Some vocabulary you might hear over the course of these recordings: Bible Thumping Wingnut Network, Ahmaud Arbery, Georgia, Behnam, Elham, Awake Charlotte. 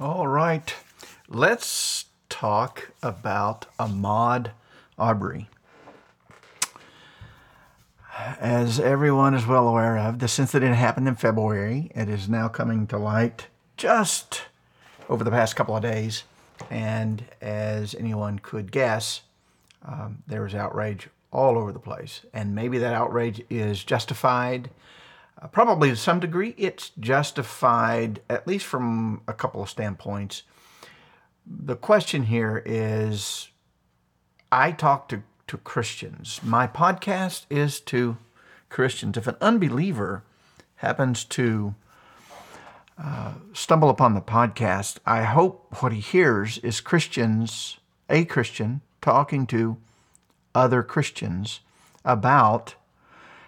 All right, let's talk about Ahmaud Arbery. As everyone is well aware of, this incident happened in February. It is now coming to light just over the past couple of days. And as anyone could guess, there was outrage all over the place. And maybe that outrage is justified. Probably to some degree, it's justified, at least from a couple of standpoints. The question here is, I talk to Christians. My podcast is to Christians. If an unbeliever happens to stumble upon the podcast, I hope what he hears is Christians, a Christian, talking to other Christians about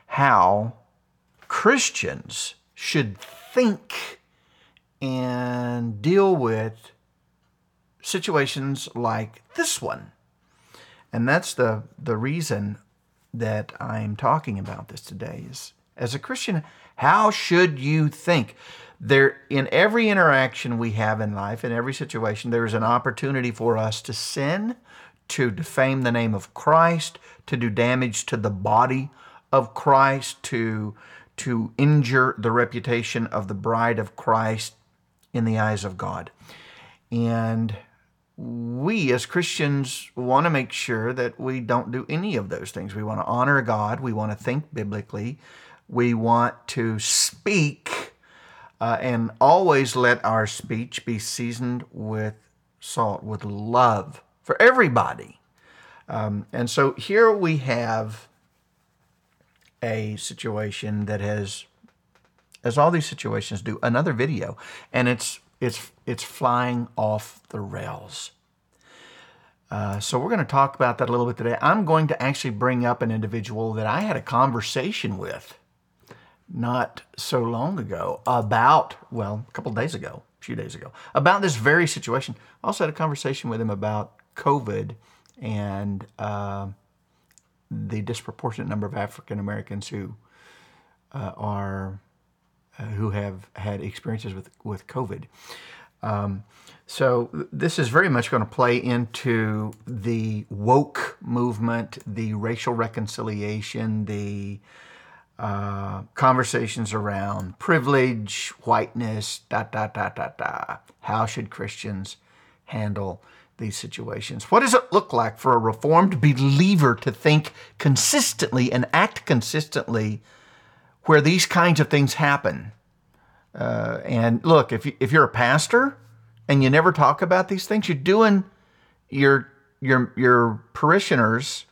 how Christians should think and deal with situations like this one. And that's the reason that I'm talking about this today is, as a Christian, how should you think? There, in every interaction we have in life, in every situation, there is an opportunity for us to sin, to defame the name of Christ, to do damage to the body of Christ, to injure the reputation of the bride of Christ in the eyes of God. And we as Christians want to make sure that we don't do any of those things. We want to honor God. We want to think biblically. We want to speak and always let our speech be seasoned with salt, with love for everybody. And so here we have a situation that has, as all these situations do, another video. And it's flying off the rails. So we're going to talk about that a little bit today. I'm going to actually bring up an individual that I had a conversation with not so long ago about, well, a couple of days ago, a few days ago, about this very situation. I also had a conversation with him about COVID and the disproportionate number of African Americans who have had experiences with COVID. So this is very much going to play into the woke movement, the racial reconciliation, the conversations around privilege, whiteness, How should Christians handle these situations? What does it look like for a reformed believer to think consistently and act consistently where these kinds of things happen? And look, if you're a pastor and you never talk about these things, you're doing your parishioners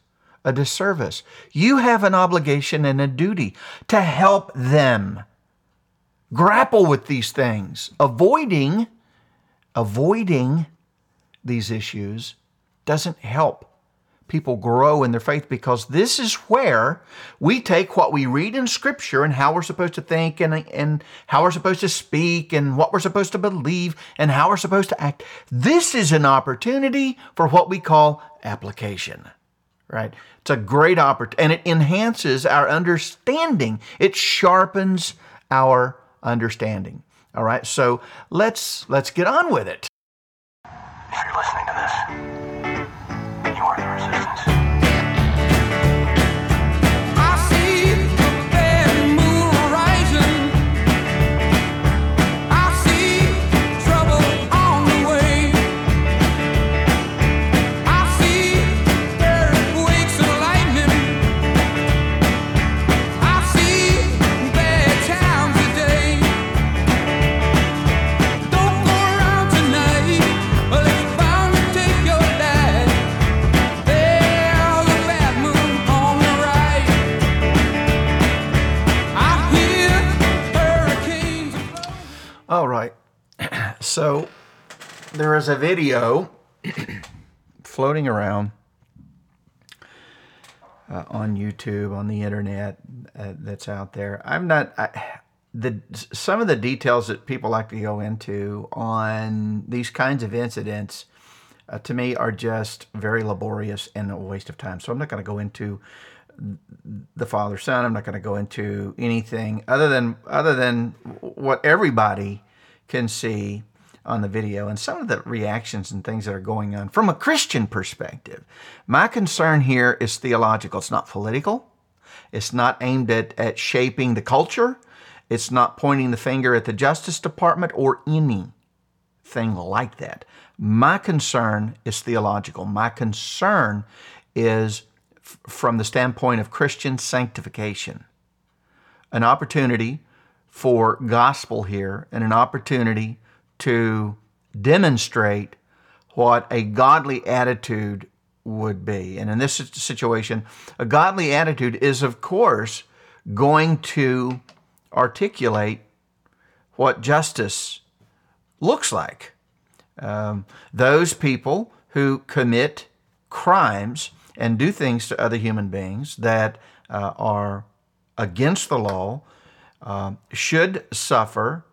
a disservice. You have an obligation and a duty to help them grapple with these things. Avoiding these issues doesn't help people grow in their faith, because this is where we take what we read in Scripture and how we're supposed to think and how we're supposed to speak and what we're supposed to believe and how we're supposed to act. This is an opportunity for what we call application, right? It's a great opportunity, and it enhances our understanding. It sharpens our understanding, all right? So let's get on with it. If you're listening to this, all right, so there is a video floating around on YouTube, on the internet, that's out there. Some of the details that people like to go into on these kinds of incidents, to me, are just very laborious and a waste of time. So I'm not going to go into the father-son. I'm not going to go into anything other than what everybody can see on the video and some of the reactions and things that are going on from a Christian perspective. My concern here is theological. It's not political. It's not aimed at shaping the culture. It's not pointing the finger at the Justice Department or anything like that. My concern is theological. My concern is from the standpoint of Christian sanctification, an opportunity for gospel here and an opportunity to demonstrate what a godly attitude would be. And in this situation, a godly attitude is, of course, going to articulate what justice looks like. Those people who commit crimes and do things to other human beings that are against the law should suffer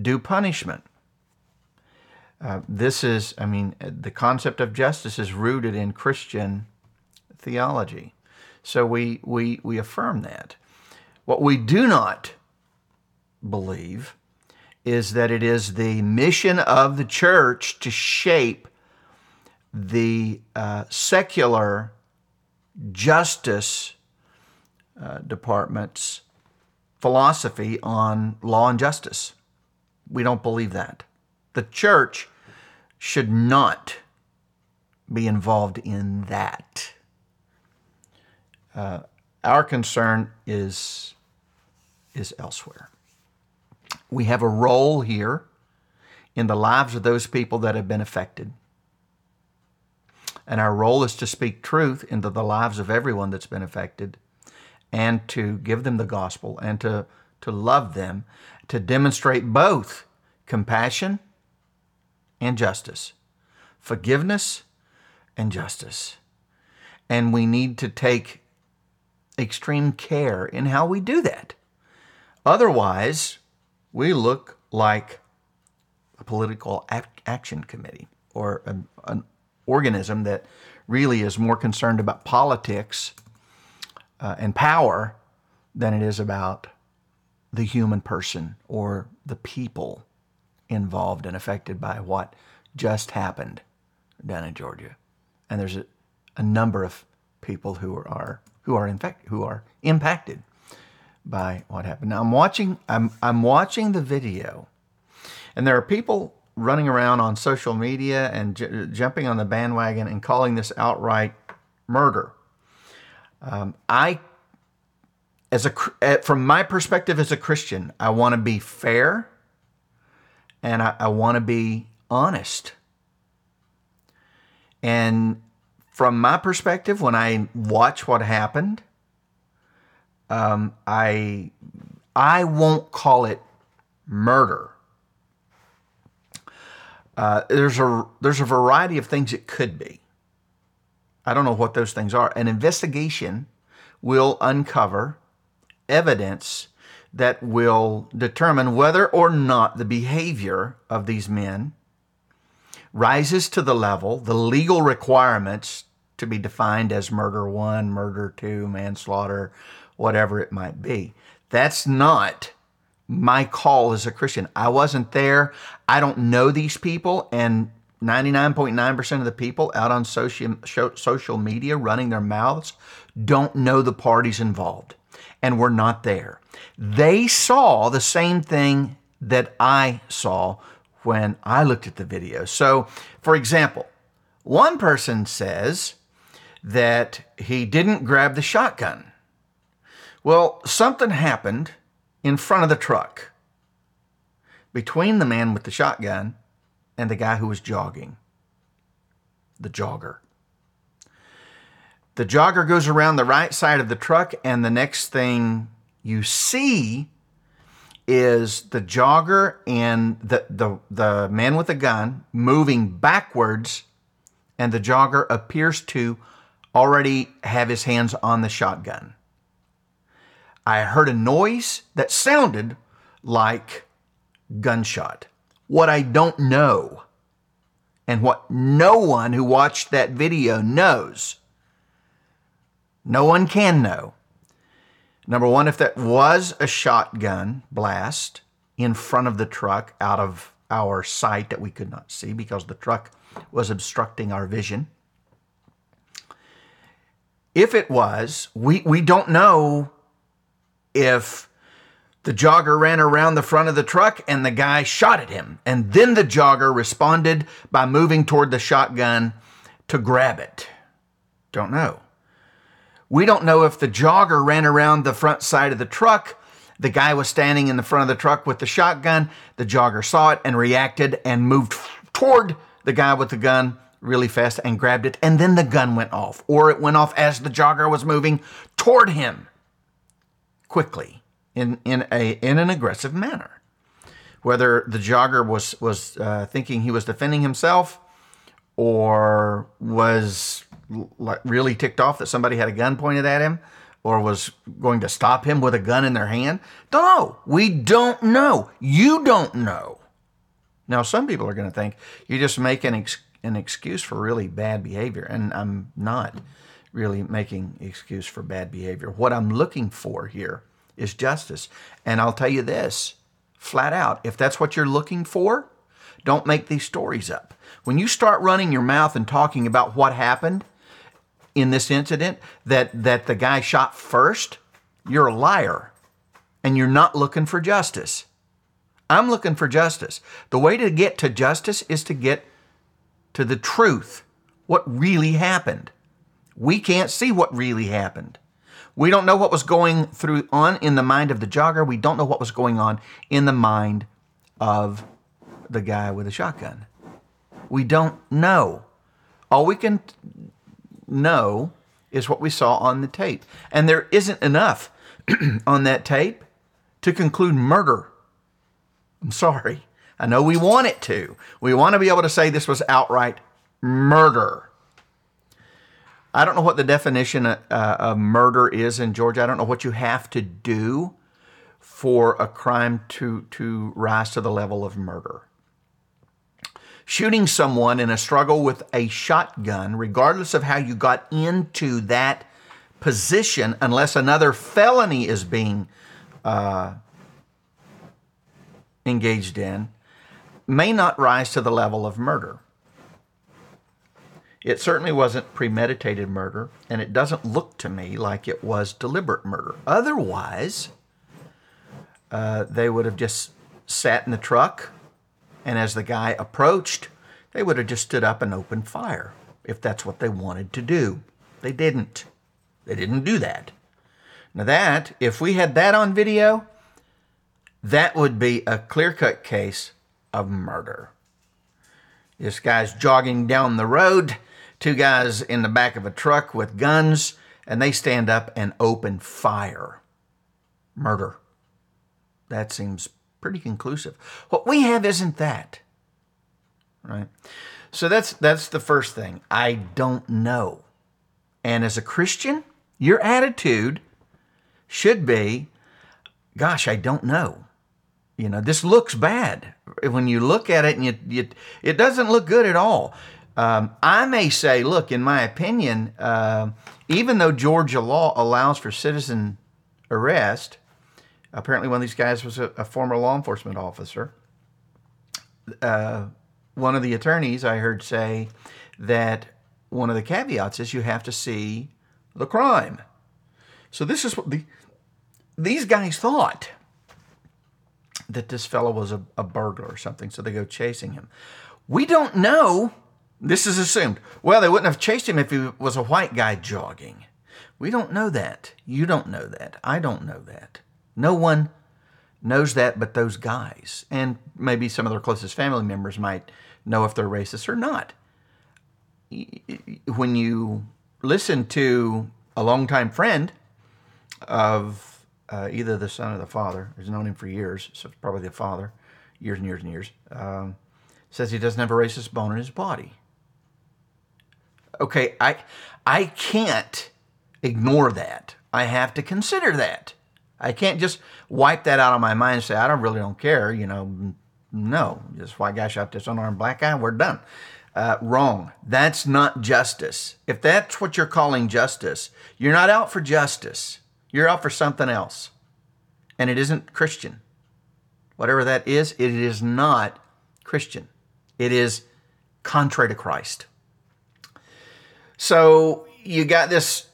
due punishment. The concept of justice is rooted in Christian theology. So we affirm that. What we do not believe is that it is the mission of the church to shape the secular justice department's philosophy on law and justice. We don't believe that. The church should not be involved in that. Our concern is elsewhere. We have a role here in the lives of those people that have been affected. And our role is to speak truth into the lives of everyone that's been affected and to give them the gospel and to love them, to demonstrate both compassion and justice, forgiveness and justice. And we need to take extreme care in how we do that. Otherwise, we look like a political action committee or an organism that really is more concerned about politics and power than it is about the human person or the people involved and affected by what just happened down in Georgia. And there's a number of people who are impacted by what happened. Now I'm watching the video, and there are people running around on social media and jumping on the bandwagon and calling this outright murder. From my perspective as a Christian, I want to be fair, and I want to be honest. And from my perspective, when I watch what happened, I won't call it murder. There's a variety of things it could be. I don't know what those things are. An investigation will uncover evidence that will determine whether or not the behavior of these men rises to the level, the legal requirements to be defined as murder one, murder two, manslaughter, whatever it might be. That's not my call as a Christian. I wasn't there. I don't know these people, and 99.9% of the people out on social media running their mouths don't know the parties involved and were not there. They saw the same thing that I saw when I looked at the video. So, for example, one person says that he didn't grab the shotgun. Well, something happened in front of the truck between the man with the shotgun and the guy who was jogging, the jogger. The jogger goes around the right side of the truck, and the next thing you see is the jogger and the man with the gun moving backwards, and the jogger appears to already have his hands on the shotgun. I heard a noise that sounded like gunshot. What I don't know, and what no one who watched that video knows, no one can know. Number one, if that was a shotgun blast in front of the truck out of our sight that we could not see because the truck was obstructing our vision. If it was, we don't know if the jogger ran around the front of the truck and the guy shot at him. And then the jogger responded by moving toward the shotgun to grab it. Don't know. We don't know if the jogger ran around the front side of the truck. The guy was standing in the front of the truck with the shotgun. The jogger saw it and reacted and moved toward the guy with the gun really fast and grabbed it. And then the gun went off, or it went off as the jogger was moving toward him quickly in an aggressive manner. Whether the jogger was thinking he was defending himself or was really ticked off that somebody had a gun pointed at him or was going to stop him with a gun in their hand. Don't know. We don't know. You don't know. Now, some people are going to think you just make an excuse for really bad behavior, and I'm not really making excuse for bad behavior. What I'm looking for here is justice. And I'll tell you this, flat out, if that's what you're looking for, don't make these stories up. When you start running your mouth and talking about what happened in this incident, that the guy shot first, you're a liar and you're not looking for justice. I'm looking for justice. The way to get to justice is to get to the truth, what really happened. We can't see what really happened. We don't know what was going on in the mind of the jogger. We don't know what was going on in the mind of the guy with the shotgun. We don't know. All we can know is what we saw on the tape. And there isn't enough on that tape to conclude murder. I'm sorry. I know we want it to. We want to be able to say this was outright murder. I don't know what the definition of murder is in Georgia. I don't know what you have to do for a crime to rise to the level of murder. Shooting someone in a struggle with a shotgun, regardless of how you got into that position, unless another felony is being engaged in, may not rise to the level of murder. It certainly wasn't premeditated murder, and it doesn't look to me like it was deliberate murder. Otherwise, they would have just sat in the truck, and as the guy approached, they would have just stood up and opened fire, if that's what they wanted to do. They didn't. They didn't do that. Now that, if we had that on video, that would be a clear-cut case of murder. This guy's jogging down the road, two guys in the back of a truck with guns, and they stand up and open fire. Murder. That seems pretty conclusive. What we have isn't that, right? So that's the first thing. I don't know. And as a Christian, your attitude should be, gosh, I don't know. You know, this looks bad. When you look at it, and it doesn't look good at all. I may say, look, in my opinion, even though Georgia law allows for citizen arrest, apparently one of these guys was a former law enforcement officer. One of the attorneys I heard say that one of the caveats is you have to see the crime. So this is what these guys thought, that this fellow was a burglar or something, so they go chasing him. We don't know. This is assumed. Well, they wouldn't have chased him if he was a white guy jogging. We don't know that. You don't know that. I don't know that. No one knows that but those guys. And maybe some of their closest family members might know if they're racist or not. When you listen to a longtime friend of either the son or the father, who's known him for years, so it's probably the father, years and years and years, says he doesn't have a racist bone in his body. Okay, I can't ignore that. I have to consider that. I can't just wipe that out of my mind and say, I really don't care, you know, no. This white guy shot this unarmed black guy, we're done. Wrong. That's not justice. If that's what you're calling justice, you're not out for justice. You're out for something else, and it isn't Christian. Whatever that is, it is not Christian. It is contrary to Christ. So you got this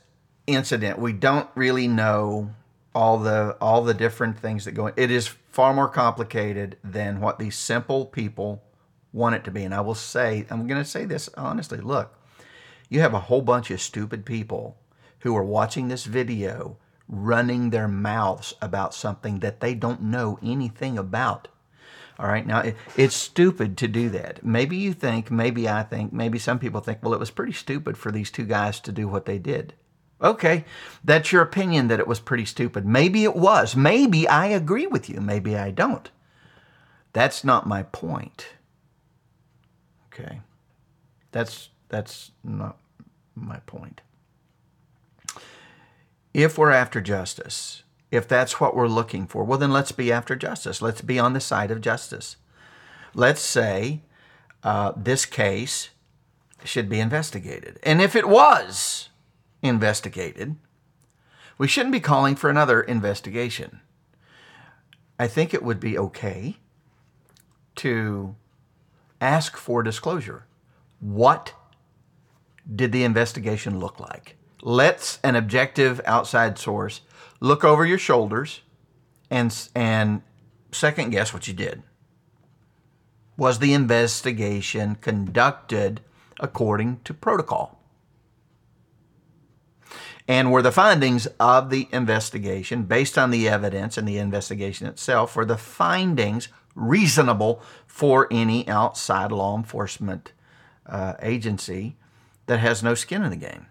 incident. We don't really know all the different things that go in. It is far more complicated than what these simple people want it to be. And I will say, I'm going to say this honestly, look, you have a whole bunch of stupid people who are watching this video running their mouths about something that they don't know anything about. All right, now it's stupid to do that. Maybe you think, maybe I think, maybe some people think, well, it was pretty stupid for these two guys to do what they did. Okay, that's your opinion that it was pretty stupid. Maybe it was. Maybe I agree with you. Maybe I don't. That's not my point. Okay, that's not my point. If we're after justice, if that's what we're looking for, well, then let's be after justice. Let's be on the side of justice. Let's say this case should be investigated. And if it was investigated, we shouldn't be calling for another investigation. I think it would be okay to ask for disclosure. What did the investigation look like? Let's an objective outside source look over your shoulders and second guess what you did. Was the investigation conducted according to protocol? And were the findings of the investigation, based on the evidence and the investigation itself, were the findings reasonable for any outside law enforcement agency that has no skin in the game?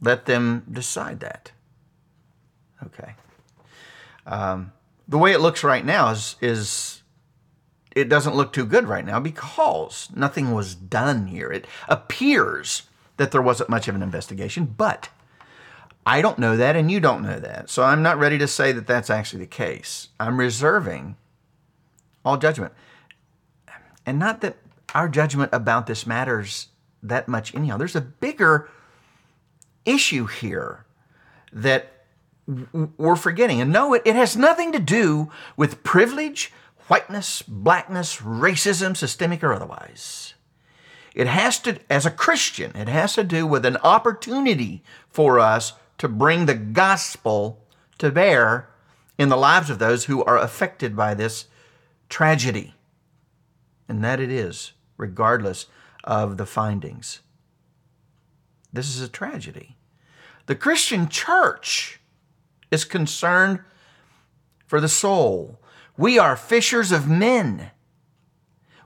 Let them decide that. Okay. The way it looks right now is it doesn't look too good right now because nothing was done here. It appears that there wasn't much of an investigation, but I don't know that and you don't know that. So I'm not ready to say that that's actually the case. I'm reserving all judgment. And not that our judgment about this matters that much anyhow. There's a bigger issue here that we're forgetting. And no, it has nothing to do with privilege, whiteness, blackness, racism, systemic or otherwise. It has to, as a Christian, it has to do with an opportunity for us to bring the gospel to bear in the lives of those who are affected by this tragedy. And that it is, regardless of the findings. This is a tragedy. The Christian church is concerned for the soul. We are fishers of men.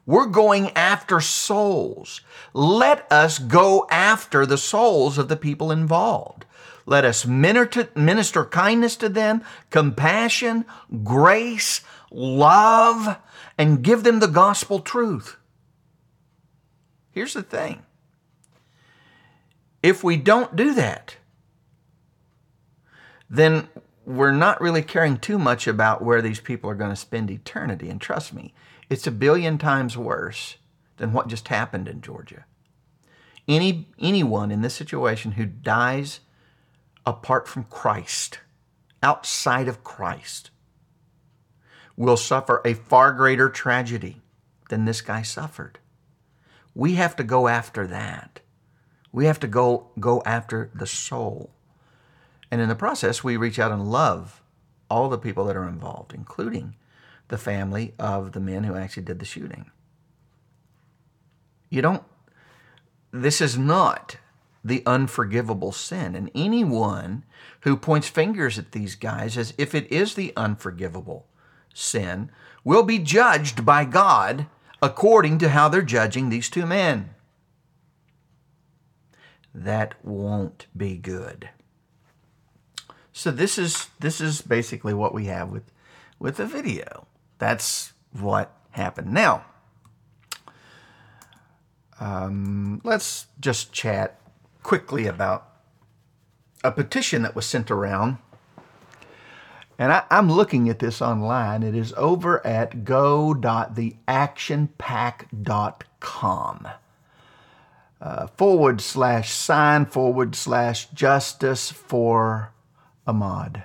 We're going after souls. Let us go after the souls of the people involved. Let us minister kindness to them, compassion, grace, love, and give them the gospel truth. Here's the thing. If we don't do that, then we're not really caring too much about where these people are going to spend eternity. And trust me, it's 1 billion times worse than what just happened in Georgia. Anyone in this situation who dies apart from Christ, outside of Christ, will suffer a far greater tragedy than this guy suffered. We have to go after that. We have to go after the soul. And in the process, we reach out and love all the people that are involved, including the family of the men who actually did the shooting. This is not the unforgivable sin. And anyone who points fingers at these guys as if it is the unforgivable sin will be judged by God according to how they're judging these two men. That won't be good. So this is basically what we have with the video. That's what happened. Now, let's just chat quickly about a petition that was sent around. And I'm looking at this online. It is over at go.theactionpack.com. /sign/justice for Ahmaud.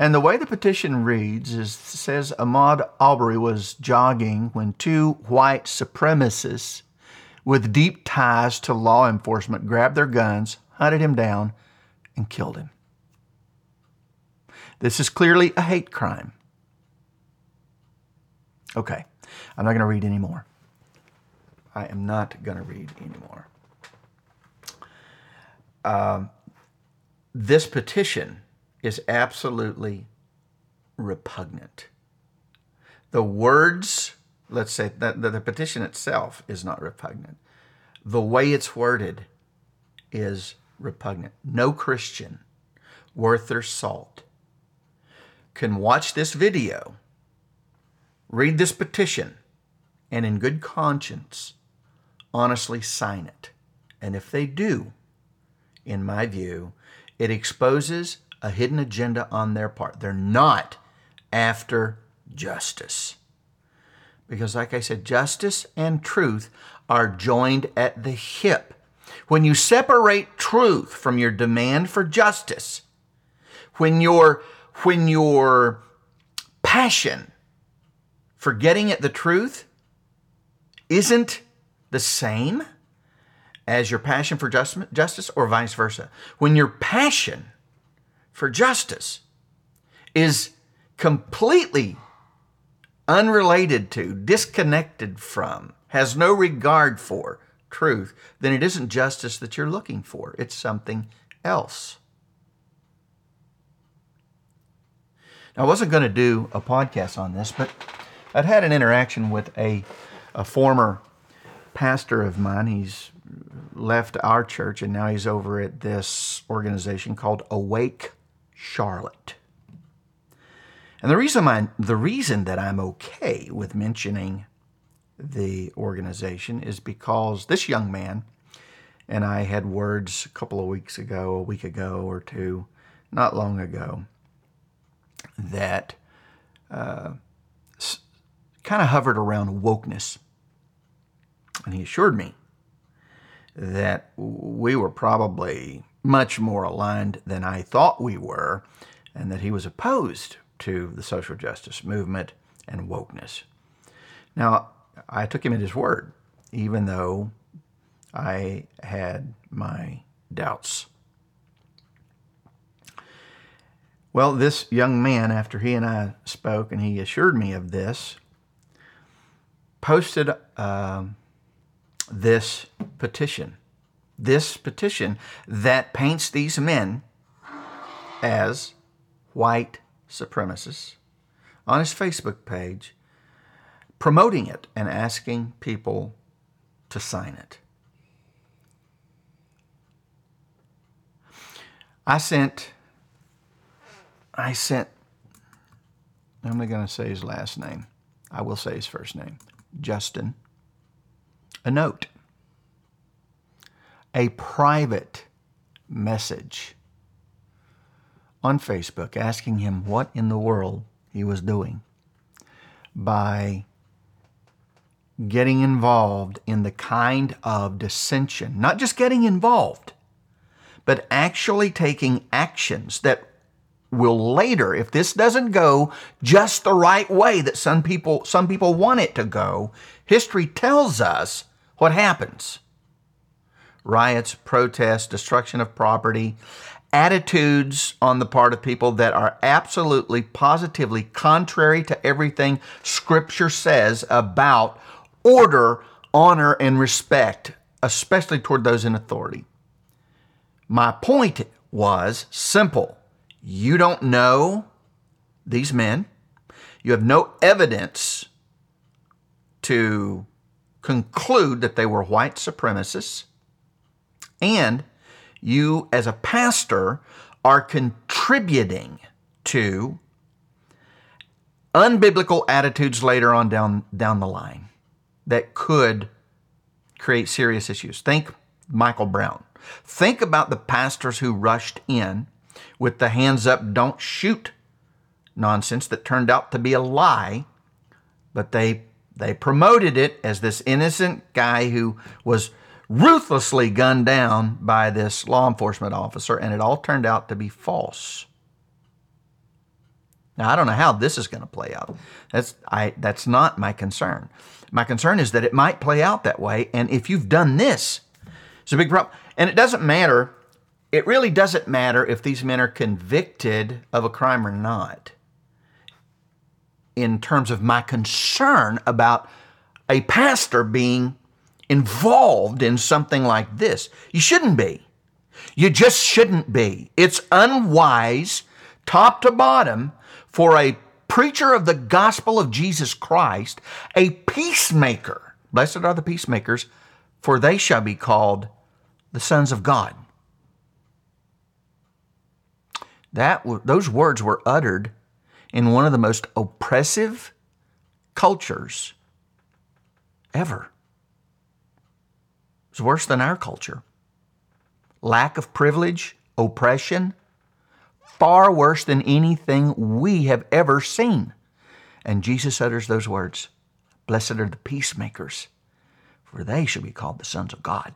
And the way the petition reads is, says Ahmaud Arbery was jogging when two white supremacists with deep ties to law enforcement grabbed their guns, hunted him down, and killed him. This is clearly a hate crime. Okay, I'm not going to read anymore. I am not going to read anymore. This petition is absolutely repugnant. The words, let's say that the petition itself is not repugnant. The way it's worded is repugnant. No Christian worth their salt can watch this video, read this petition, and in good conscience, honestly sign it. And if they do, in my view, it exposes a hidden agenda on their part. They're not after justice. Because like I said, justice and truth are joined at the hip. When you separate truth from your demand for justice, when your passion for getting at the truth isn't the same as your passion for justice, or vice versa. When your passion for justice is completely unrelated to, disconnected from, has no regard for truth, then it isn't justice that you're looking for. It's something else. Now, I wasn't going to do a podcast on this, but I'd had an interaction with a former pastor of mine. He's left our church, and now he's over at this organization called Awake Charlotte. And the reason that I'm okay with mentioning the organization is because this young man and I had words a week ago or two, not long ago, that kind of hovered around wokeness. And he assured me that we were probably much more aligned than I thought we were, and that he was opposed to the social justice movement and wokeness. Now, I took him at his word, even though I had my doubts. Well, this young man, after he and I spoke, and he assured me of this, posted this petition that paints these men as white supremacists on his Facebook page, promoting it and asking people to sign it. I sent, I'm not going to say his last name. I will say his first name, Justin, a note, a private message on Facebook asking him what in the world he was doing by getting involved in the kind of dissension, not just getting involved, but actually taking actions that will later, if this doesn't go just the right way that some people want it to go, history tells us what happens. Riots, protests, destruction of property, attitudes on the part of people that are absolutely, positively contrary to everything Scripture says about order, honor, and respect, especially toward those in authority. My point was simple. You don't know these men. You have no evidence to conclude that they were white supremacists. And you, as a pastor, are contributing to unbiblical attitudes later on down the line that could create serious issues. Think Michael Brown. Think about the pastors who rushed in with the hands up, don't shoot nonsense that turned out to be a lie, but they promoted it as this innocent guy who was ruthlessly gunned down by this law enforcement officer, and it all turned out to be false. Now, I don't know how this is going to play out. That's not my concern. My concern is that it might play out that way, and if you've done this, it's a big problem. And it doesn't matter. It really doesn't matter if these men are convicted of a crime or not in terms of my concern about a pastor being involved in something like this. You shouldn't be. You just shouldn't be. It's unwise, top to bottom, for a preacher of the gospel of Jesus Christ, a peacemaker. Blessed are the peacemakers, for they shall be called the sons of God. Those words were uttered in one of the most oppressive cultures ever. It's worse than our culture. Lack of privilege, oppression, far worse than anything we have ever seen. And Jesus utters those words, "Blessed are the peacemakers, for they shall be called the sons of God."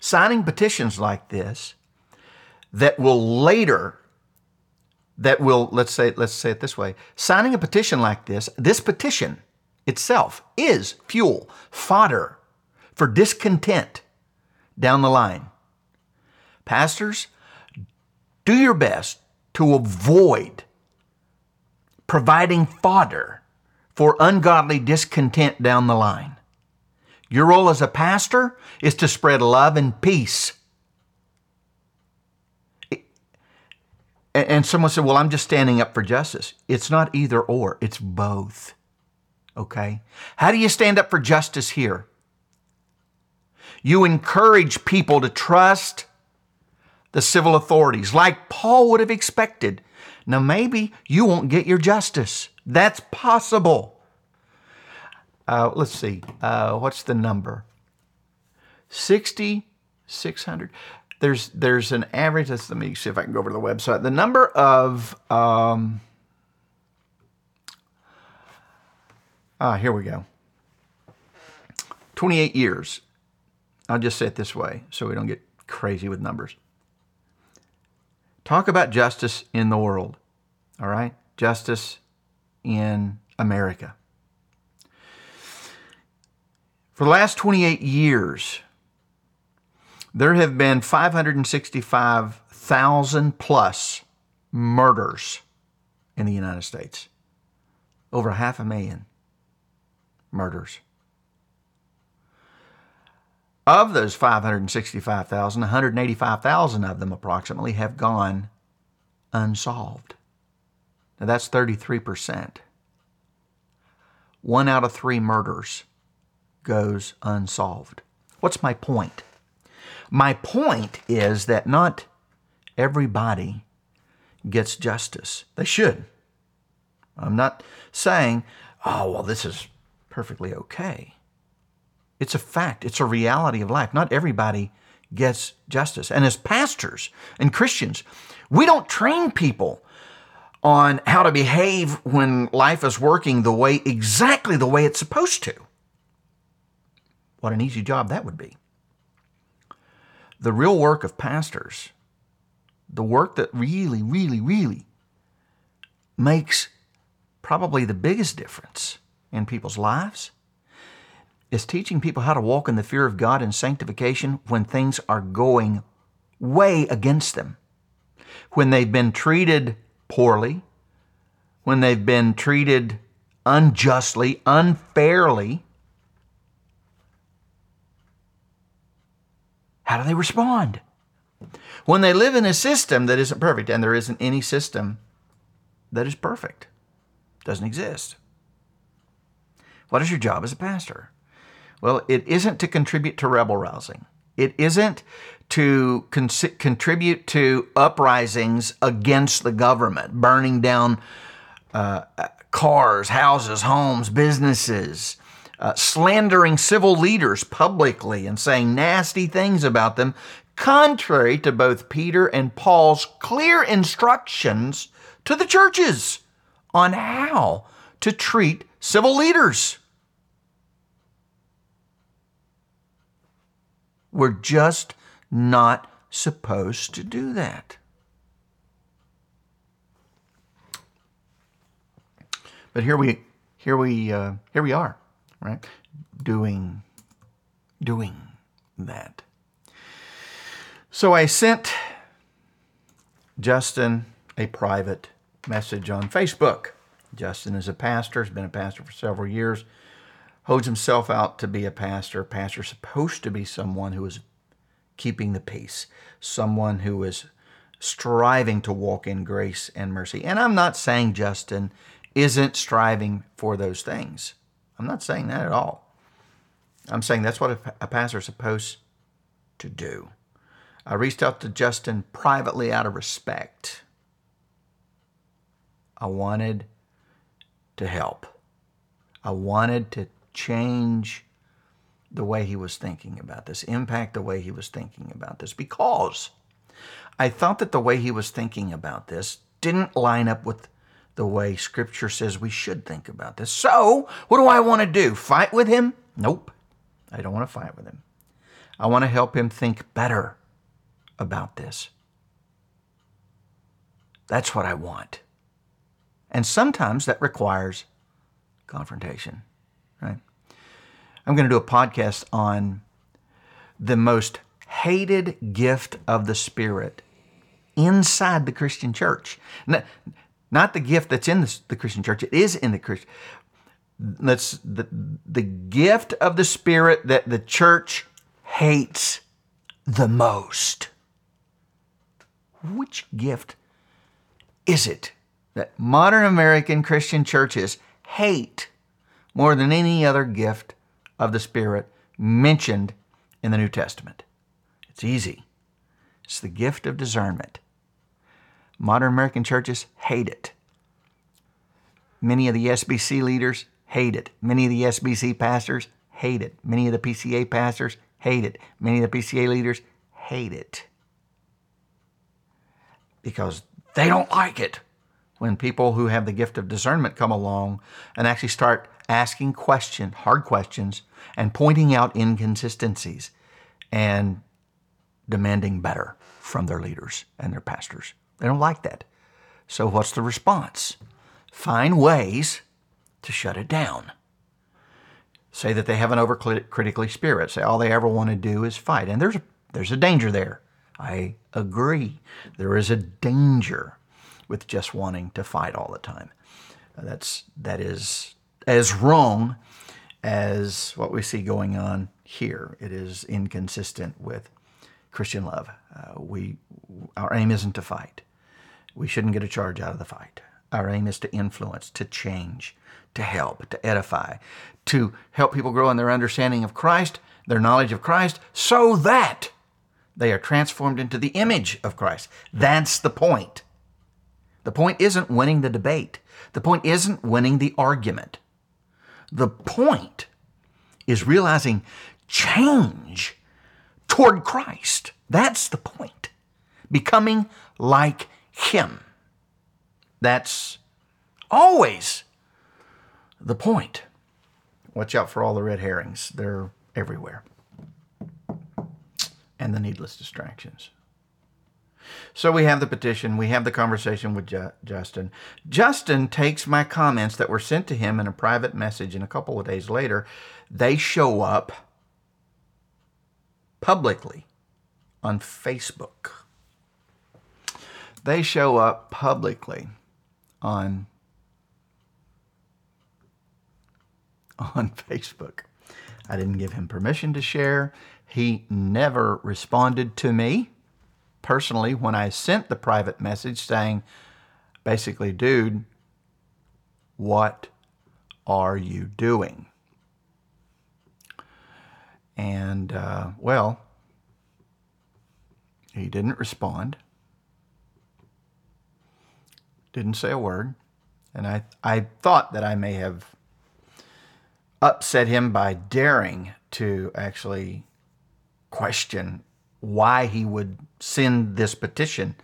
Signing petitions like this let's say it this way, signing a petition like this petition itself is fuel, fodder for discontent down the line. Pastors, do your best to avoid providing fodder for ungodly discontent down the line. Your role as a pastor is to spread love and peace. And someone said, well, I'm just standing up for justice. It's not either or, it's both, okay? How do you stand up for justice here? You encourage people to trust the civil authorities like Paul would have expected. Now, maybe you won't get your justice. That's possible. Let's see, what's the number? 6,600. There's an average. Let me see if I can go over to the website. The number of here we go. 28 years. I'll just say it this way, so we don't get crazy with numbers. Talk about justice in the world, all right? Justice in America. For the last 28 years, there have been 565,000 plus murders in the United States. Over 500,000 murders. Of those 565,000, 185,000 of them approximately have gone unsolved. Now that's 33%. 1 out of 3 murders goes unsolved. What's my point? My point is that not everybody gets justice. They should. I'm not saying, oh, well, this is perfectly okay. It's a fact. It's a reality of life. Not everybody gets justice. And as pastors and Christians, we don't train people on how to behave when life is working exactly the way it's supposed to. What an easy job that would be. The real work of pastors, the work that really, really, really makes probably the biggest difference in people's lives, is teaching people how to walk in the fear of God and sanctification when things are going way against them, when they've been treated poorly, when they've been treated unjustly, unfairly. How do they respond? When they live in a system that isn't perfect, and there isn't any system that is perfect, doesn't exist. What is your job as a pastor? Well, it isn't to contribute to rebel rousing. It isn't to contribute to uprisings against the government, burning down cars, houses, homes, businesses, slandering civil leaders publicly and saying nasty things about them, contrary to both Peter and Paul's clear instructions to the churches on how to treat civil leaders. We're just not supposed to do that. But here we are, right? Doing that. So I sent Justin a private message on Facebook. Justin is a pastor. He's been a pastor for several years. Holds himself out to be a pastor. A pastor's supposed to be someone who is keeping the peace, someone who is striving to walk in grace and mercy. And I'm not saying Justin isn't striving for those things. I'm not saying that at all. I'm saying that's what a pastor is supposed to do. I reached out to Justin privately out of respect. I wanted to help. I wanted to change the way he was thinking about this, impact the way he was thinking about this, because I thought that the way he was thinking about this didn't line up with the way Scripture says we should think about this. So what do I want to do? Fight with him? Nope. I don't want to fight with him. I want to help him think better about this. That's what I want. And sometimes that requires confrontation, right? I'm going to do a podcast on the most hated gift of the Spirit inside the Christian church. Not the gift that's in the Christian church. It is in the Christian. That's the gift of the Spirit that the church hates the most. Which gift is it that modern American Christian churches hate more than any other gift of the Spirit mentioned in the New Testament? It's easy. It's the gift of discernment. Modern American churches hate it. Many of the SBC leaders hate it. Many of the SBC pastors hate it. Many of the PCA pastors hate it. Many of the PCA leaders hate it. Because they don't like it when people who have the gift of discernment come along and actually start asking questions, hard questions, and pointing out inconsistencies and demanding better from their leaders and their pastors. They don't like that. So what's the response? Find ways to shut it down. Say that they have an overcritical spirit. Say all they ever want to do is fight. And there's a danger there. I agree. There is a danger with just wanting to fight all the time. That is as wrong as what we see going on here. It is inconsistent with Christian love. Our aim isn't to fight. We shouldn't get a charge out of the fight. Our aim is to influence, to change, to help, to edify, to help people grow in their understanding of Christ, their knowledge of Christ, so that they are transformed into the image of Christ. That's the point. The point isn't winning the debate. The point isn't winning the argument. The point is realizing change toward Christ. That's the point. Becoming like Him. That's always the point. Watch out for all the red herrings. They're everywhere. And the needless distractions. So we have the petition. We have the conversation with Justin. Justin takes my comments that were sent to him in a private message, and a couple of days later, they show up publicly on Facebook. They show up publicly on Facebook. I didn't give him permission to share. He never responded to me personally when I sent the private message saying, basically, dude, what are you doing? And, well, he didn't respond. Didn't say a word. And I thought that I may have upset him by daring to actually question why he would send this petition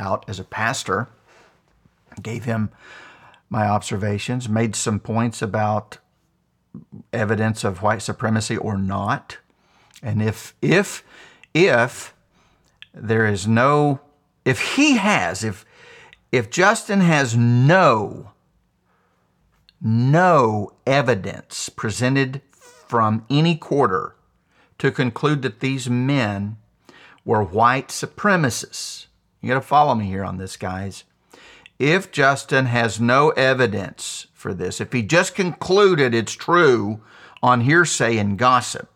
out as a pastor. Gave him my observations, made some points about evidence of white supremacy or not. And if Justin has no no evidence presented from any quarter to conclude that these men were white supremacists. You got to follow me here on this, guys. If Justin has no evidence for this, if he just concluded it's true on hearsay and gossip,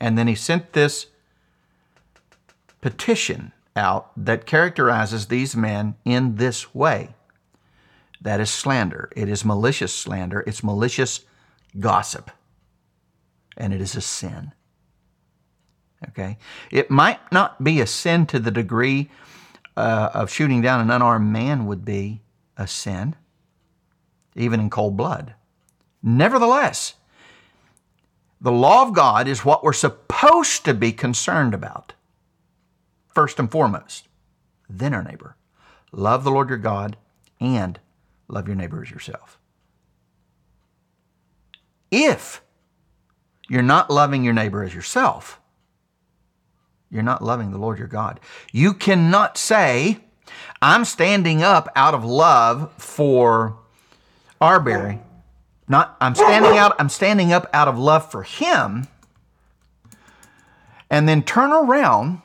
and then he sent this petition out that characterizes these men in this way, that is slander. It is malicious slander. It's malicious gossip. And it is a sin. Okay? It might not be a sin to the degree of shooting down an unarmed man would be a sin, even in cold blood. Nevertheless, the law of God is what we're supposed to be concerned about, first and foremost. Then our neighbor. Love the Lord your God and love your neighbor as yourself. If you're not loving your neighbor as yourself, you're not loving the Lord your God. You cannot say, I'm standing up out of love for Arbery. I'm standing up out of love for him, and then turn around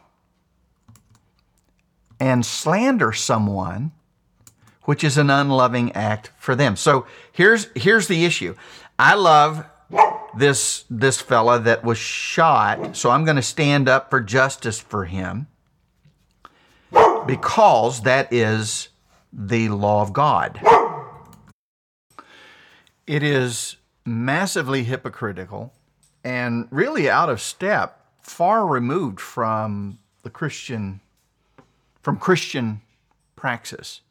and slander someone, which is an unloving act for them. So here's the issue. I love this fella that was shot, so I'm going to stand up for justice for him because that is the law of God. It is massively hypocritical and really out of step, far removed from Christian praxis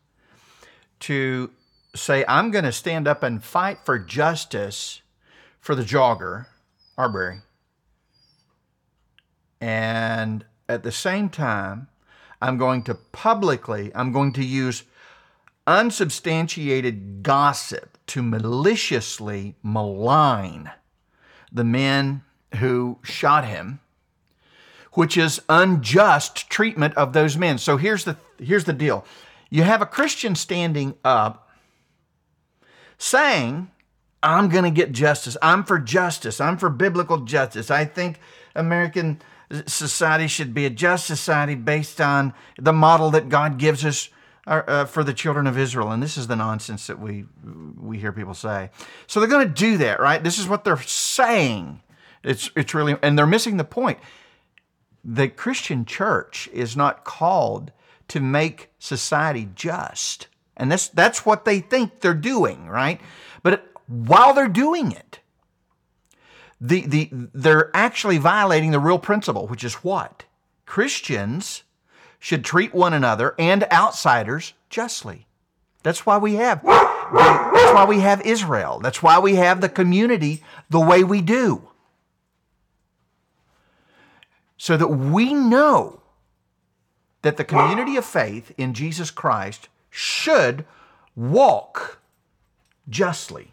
to say, I'm going to stand up and fight for justice for the jogger, Arbery. And at the same time, I'm going to use unsubstantiated gossip to maliciously malign the men who shot him, which is unjust treatment of those men. So here's the deal. You have a Christian standing up saying, I'm going to get justice. I'm for justice. I'm for biblical justice. I think American society should be a just society based on the model that God gives us for the children of Israel. And this is the nonsense that we hear people say. So they're going to do that, right? This is what they're saying. It's really, and they're missing the point. The Christian church is not called to make society just. And that's what they think they're doing, right? But while they're doing it, they're actually violating the real principle, which is what? Christians should treat one another and outsiders justly. That's why we have Israel. That's why we have the community the way we do. So that we know that the community of faith in Jesus Christ should walk justly.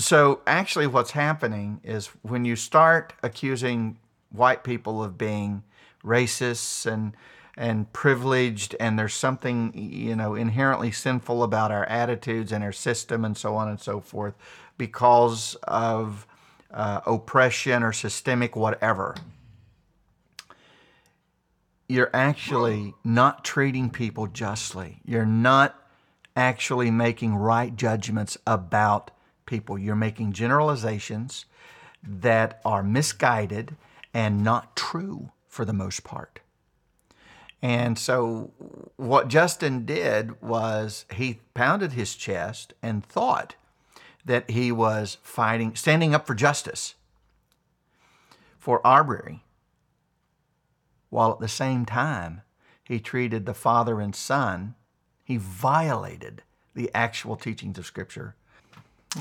So actually what's happening is when you start accusing white people of being racists and privileged, and there's something, inherently sinful about our attitudes and our system and so on and so forth because of oppression or systemic whatever, you're actually not treating people justly. You're not actually making right judgments about people. You're making generalizations that are misguided and not true for the most part. And so what Justin did was he pounded his chest and thought that he was standing up for justice for Arbery, while at the same time he treated the father and son. He violated the actual teachings of Scripture.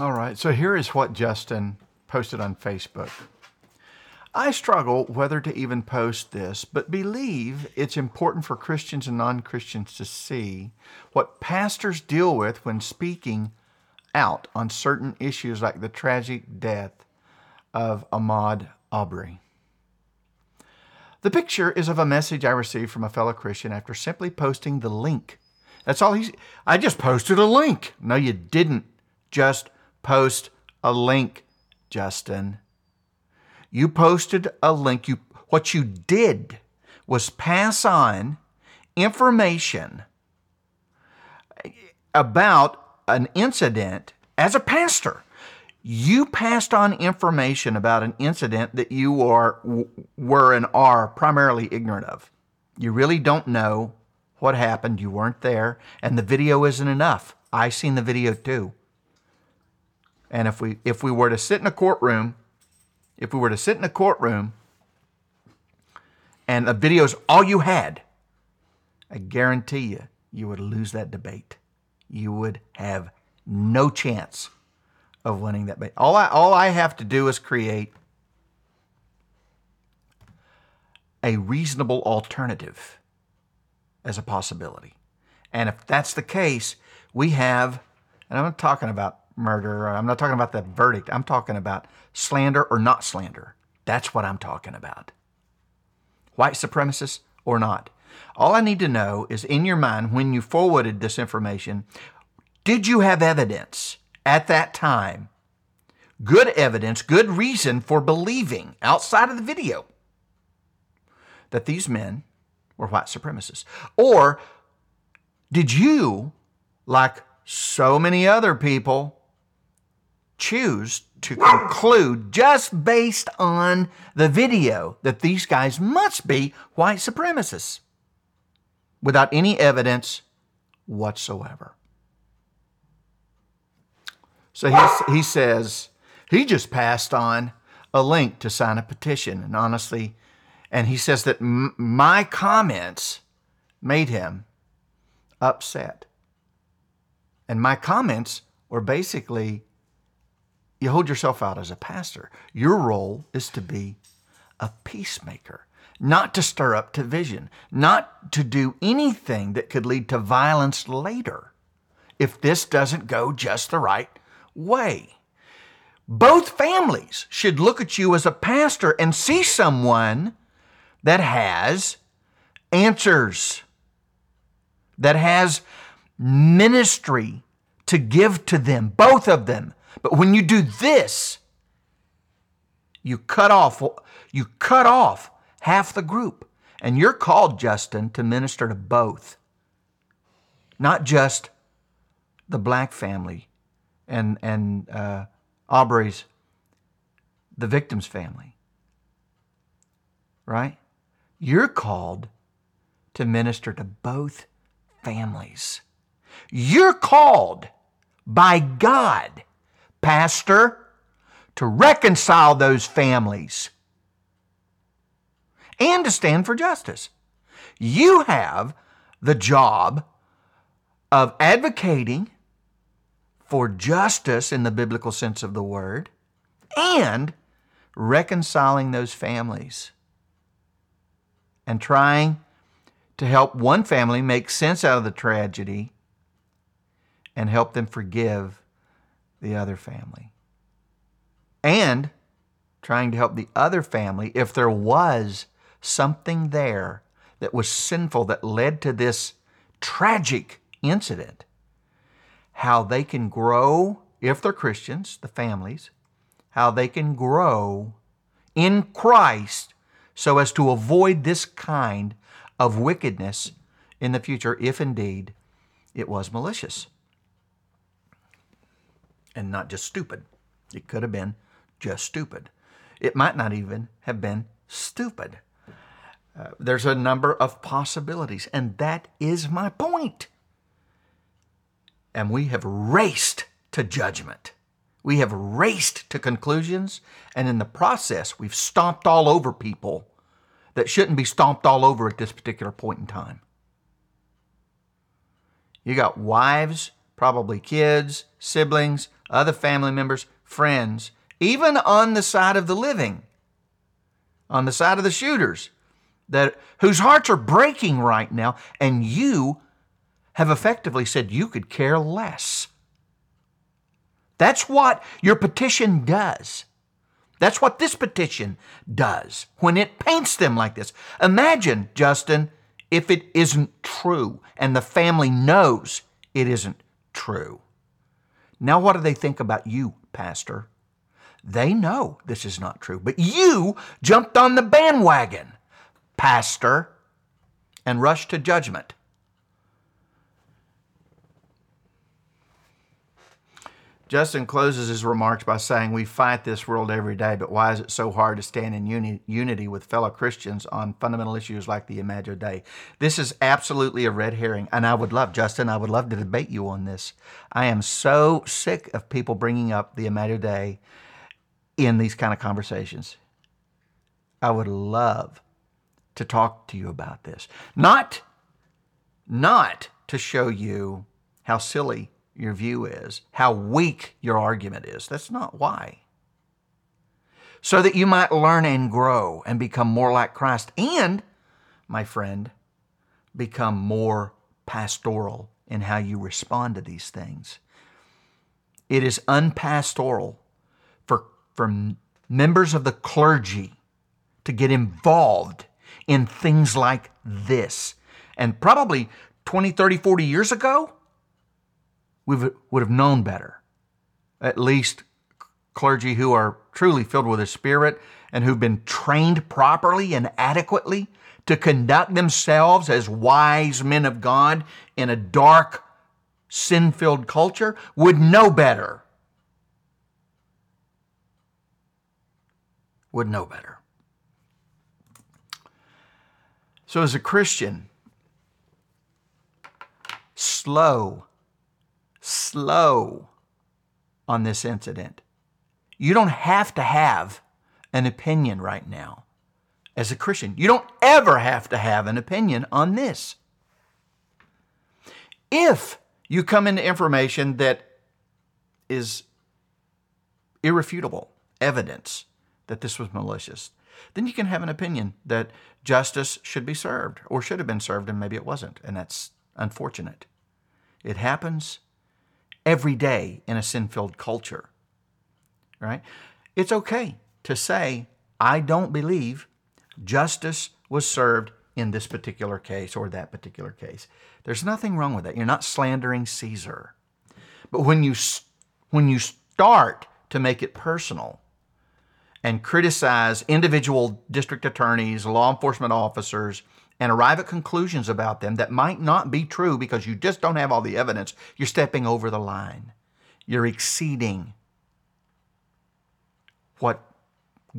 All right, so here is what Justin posted on Facebook. I struggle whether to even post this, but believe it's important for Christians and non-Christians to see what pastors deal with when speaking out on certain issues like the tragic death of Ahmaud Arbery. The picture is of a message I received from a fellow Christian after simply posting the link That's all he's... I just posted a link. No, you didn't just post a link, Justin. You posted a link. What you did was pass on information about an incident as a pastor. You passed on information about an incident that you were and are primarily ignorant of. You really don't know what happened. You weren't there, and the video isn't enough. I seen the video too. And if we were to sit in a courtroom, and a video's all you had, I guarantee you, you would lose that debate. You would have no chance of winning that debate. All I have to do is create a reasonable alternative as a possibility. And if that's the case, we have, and I'm not talking about murder, I'm not talking about the verdict, I'm talking about slander or not slander. That's what I'm talking about. White supremacist or not. All I need to know is, in your mind, when you forwarded this information, did you have evidence at that time? Good evidence, good reason for believing, outside of the video, that these men were white supremacists? Or did you, like so many other people, choose to conclude just based on the video that these guys must be white supremacists without any evidence whatsoever? So he says, he just passed on a link to sign a petition. And honestly, and he says that my comments made him upset. And my comments were basically, you hold yourself out as a pastor. Your role is to be a peacemaker, not to stir up division, not to do anything that could lead to violence later if this doesn't go just the right way. Both families should look at you as a pastor and see someone that has answers, that has ministry to give to them, both of them. But when you do this, you cut off half the group. And you're called, Justin, to minister to both, not just the black family and Arbery's, the victim's family, right? You're called to minister to both families. You're called by God, pastor, to reconcile those families and to stand for justice. You have the job of advocating for justice in the biblical sense of the word and reconciling those families and trying to help one family make sense out of the tragedy and help them forgive the other family. And trying to help the other family, if there was something there that was sinful that led to this tragic incident, how they can grow, if they're Christians, the families, how they can grow in Christ so as to avoid this kind of wickedness in the future, if indeed it was malicious. And not just stupid. It could have been just stupid. It might not even have been stupid. There's a number of possibilities, and that is my point. And we have raced to judgment. We have raced to conclusions, and in the process, we've stomped all over people that shouldn't be stomped all over at this particular point in time. You got wives, probably kids, siblings, other family members, friends, even on the side of the living, on the side of the shooters, whose hearts are breaking right now, and you have effectively said you could care less. That's what your petition does. That's what this petition does when it paints them like this. Imagine, Justin, if it isn't true, and the family knows it isn't true. Now what do they think about you, Pastor? They know this is not true, but you jumped on the bandwagon, Pastor, and rushed to judgment. Justin closes his remarks by saying, we fight this world every day, but why is it so hard to stand in unity with fellow Christians on fundamental issues like the Imago Dei? This is absolutely a red herring, and I would love to debate you on this. I am so sick of people bringing up the Imago Dei in these kind of conversations. I would love to talk to you about this. Not to show you how silly your view is, how weak your argument is. That's not why. So that you might learn and grow and become more like Christ and, my friend, become more pastoral in how you respond to these things. It is unpastoral for members of the clergy to get involved in things like this. And probably 20, 30, 40 years ago, we would have known better, at least clergy who are truly filled with the Spirit and who've been trained properly and adequately to conduct themselves as wise men of God in a dark, sin-filled culture would know better. Would know better. So as a Christian, slow on this incident. You don't have to have an opinion right now as a Christian. You don't ever have to have an opinion on this. If you come into information that is irrefutable evidence that this was malicious, then you can have an opinion that justice should be served or should have been served and maybe it wasn't, and that's unfortunate. It happens every day in a sin-filled culture, right? It's okay to say, I don't believe justice was served in this particular case or that particular case. There's nothing wrong with that. You're not slandering Caesar. But when you start to make it personal and criticize individual district attorneys, law enforcement officers, and arrive at conclusions about them that might not be true because you just don't have all the evidence, you're stepping over the line. You're exceeding what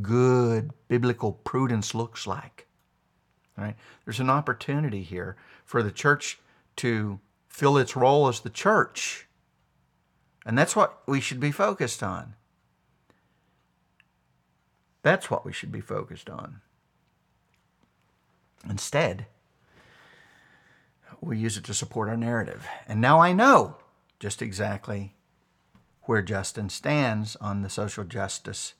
good biblical prudence looks like. All right? There's an opportunity here for the church to fill its role as the church. And that's what we should be focused on. That's what we should be focused on. Instead, we use it to support our narrative. And now I know just exactly where Justin stands on the social justice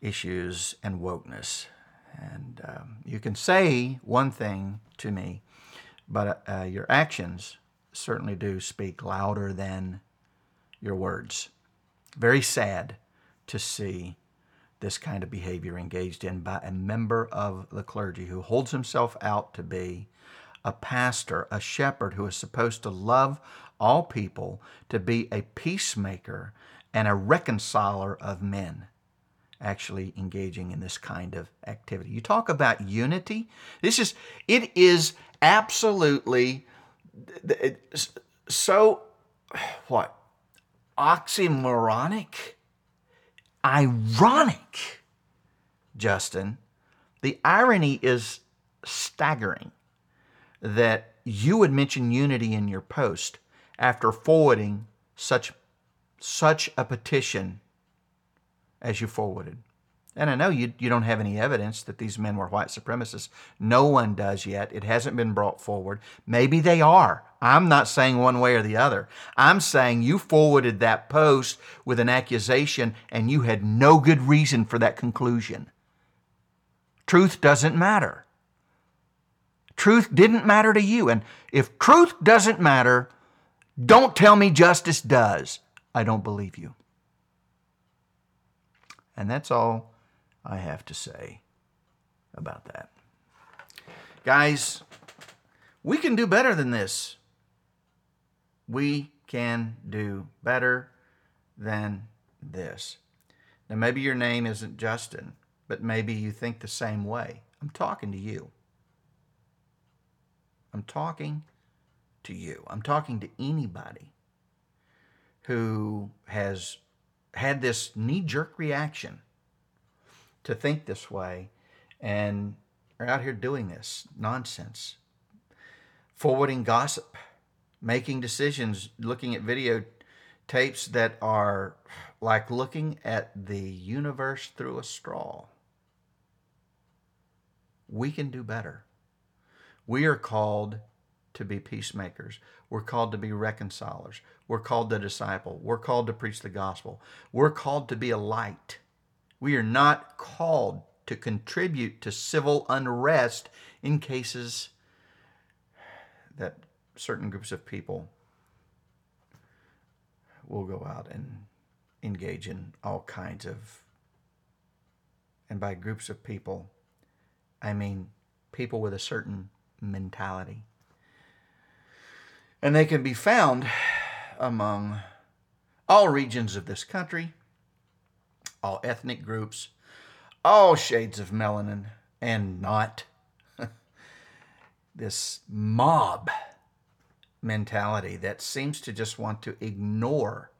issues and wokeness. And you can say one thing to me, but your actions certainly do speak louder than your words. Very sad to see this kind of behavior engaged in by a member of the clergy who holds himself out to be a pastor, a shepherd who is supposed to love all people, to be a peacemaker and a reconciler of men, actually engaging in this kind of activity. You talk about unity. It is absolutely so, what, oxymoronic? Ironic, Justin. The irony is staggering that you would mention unity in your post after forwarding such a petition as you forwarded. And I know you don't have any evidence that these men were white supremacists. No one does yet. It hasn't been brought forward. Maybe they are. I'm not saying one way or the other. I'm saying you forwarded that post with an accusation and you had no good reason for that conclusion. Truth doesn't matter. Truth didn't matter to you. And if truth doesn't matter, don't tell me justice does. I don't believe you. And that's all I have to say about that. Guys, We can do better than this. We can do better than this. Now, maybe your name isn't Justin, but maybe you think the same way. I'm talking to you. I'm talking to you. I'm talking to anybody who has had this knee-jerk reaction to think this way and are out here doing this nonsense, forwarding gossip, making decisions, looking at videotapes that are like looking at the universe through a straw. We can do better. We are called to be peacemakers. We're called to be reconcilers. We're called to disciple. We're called to preach the gospel. We're called to be a light. We are not called to contribute to civil unrest in cases that certain groups of people will go out and engage in all kinds of, and by groups of people, I mean people with a certain mentality. And they can be found among all regions of this country, all ethnic groups, all shades of melanin, and not this mob mentality that seems to just want to ignore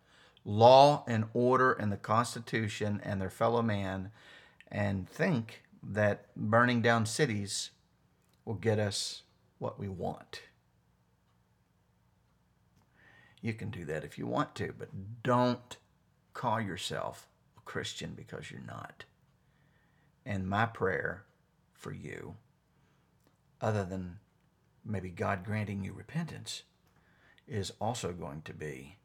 law and order and the Constitution and their fellow man and think that burning down cities will get us what we want. You can do that if you want to, but don't call yourself a Christian because you're not. And my prayer for you, other than maybe God granting you repentance, is also going to be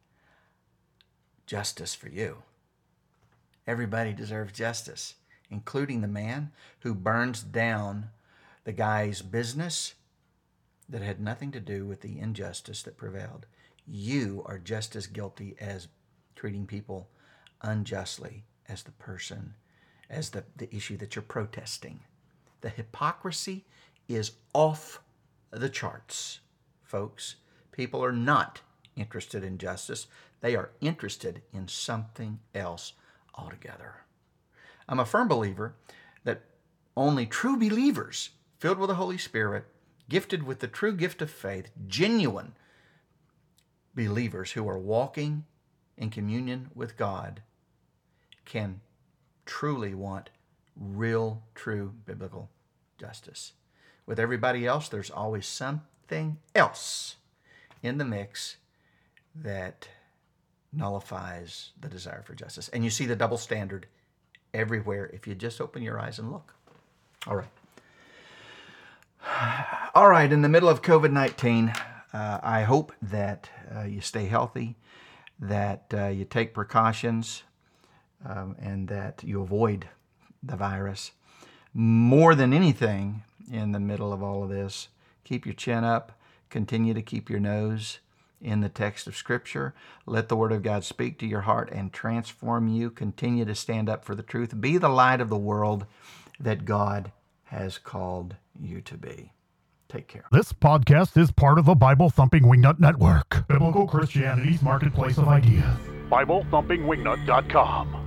justice for you. Everybody deserves justice, including the man who burns down the guy's business that had nothing to do with the injustice that prevailed. You are just as guilty as treating people unjustly as the person, as the issue that you're protesting. The hypocrisy is off the charts, folks. People are not interested in justice. They are interested in something else altogether. I'm a firm believer that only true believers, filled with the Holy Spirit, gifted with the true gift of faith, genuine believers who are walking in communion with God can truly want real, true biblical justice. With everybody else, there's always something else in the mix that nullifies the desire for justice. And you see the double standard everywhere if you just open your eyes and look. All right. All right, in the middle of COVID-19, I hope that you stay healthy, that you take precautions, and that you avoid the virus. More than anything, in the middle of all of this, keep your chin up, continue to keep your nose in the text of Scripture. Let the Word of God speak to your heart and transform you. Continue to stand up for the truth. Be the light of the world that God has called you to be. Take care. This podcast is part of the Bible Thumping Wingnut Network, biblical Christianity's marketplace of ideas. BibleThumpingWingnut.com.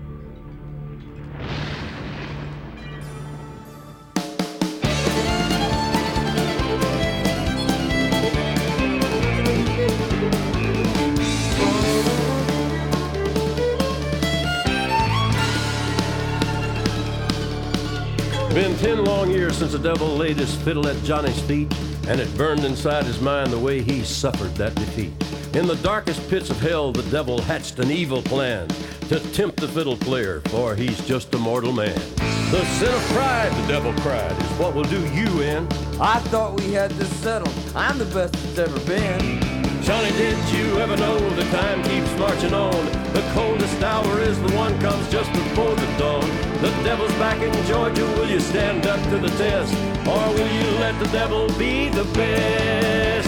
Been 10 long years since the devil laid his fiddle at Johnny's feet, and it burned inside his mind the way he suffered that defeat. In the darkest pits of hell, the devil hatched an evil plan to tempt the fiddle player, for he's just a mortal man. The sin of pride, the devil cried, is what will do you in. I thought we had this settled. I'm the best it's ever been. Johnny, did you ever know the time keeps marching on? The coldest hour is the one comes just before the dawn. The devil's back in Georgia. Will you stand up to the test? Or will you let the devil be the best?